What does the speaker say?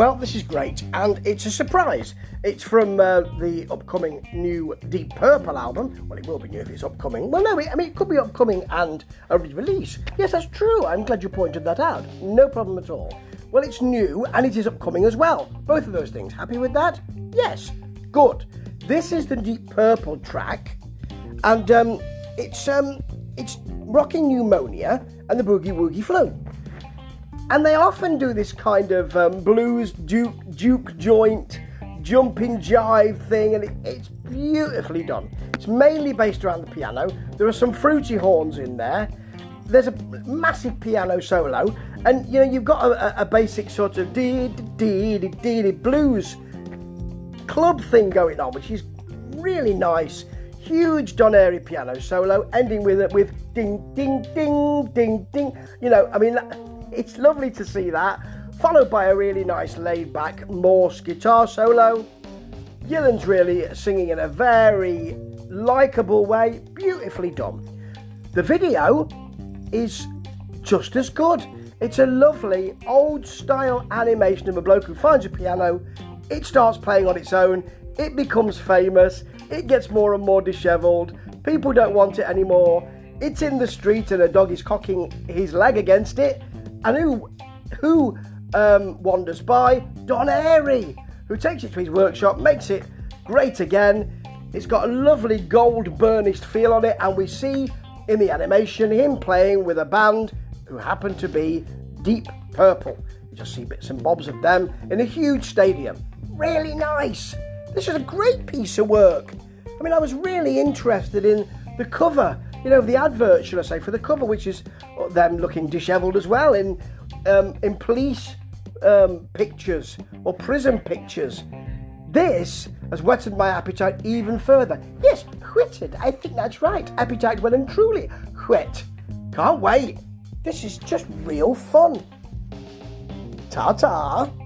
Well, this is great, and it's a surprise. It's from the upcoming new Deep Purple album. Well, it will be new if it's upcoming. Well, no, I mean, it could be upcoming and a release. Yes, that's true. I'm glad you pointed that out. No problem at all. Well, it's new, and it is upcoming as well. Both of those things. Happy with that? Yes. Good. This is the Deep Purple track, and it's Rocking Pneumonia and the Boogie Woogie Flu. And they often do this kind of blues duke joint, jumping jive thing, and it's beautifully done. It's mainly based around the piano. There are some fruity horns in there. There's a massive piano solo, and you know you've got a basic sort of dee dee blues club thing going on, which is really nice. Huge Don Airey piano solo, ending with ding ding ding ding ding. You know, I mean. It's lovely to see that, followed by a really nice laid-back Morse guitar solo. Gillan's really singing in a very likeable way, beautifully done. The video is just as good. It's a lovely old-style animation of a bloke who finds a piano, it starts playing on its own, it becomes famous, it gets more and more dishevelled, people don't want it anymore, it's in the street and a dog is cocking his leg against it. And who wanders by? Don Airey, who takes it to his workshop, makes it great again. It's got a lovely gold burnished feel on it, and we see in the animation him playing with a band who happen to be Deep Purple. You just see bits and bobs of them in a huge stadium. Really nice. This is a great piece of work. I mean, I was really interested in the cover. You know, the advert, should I say, for the cover, which is them looking dishevelled as well in police pictures or prison pictures. This has whetted my appetite even further. Yes, whetted. I think that's right. Appetite well and truly whet. Can't wait. This is just real fun. Ta-ta.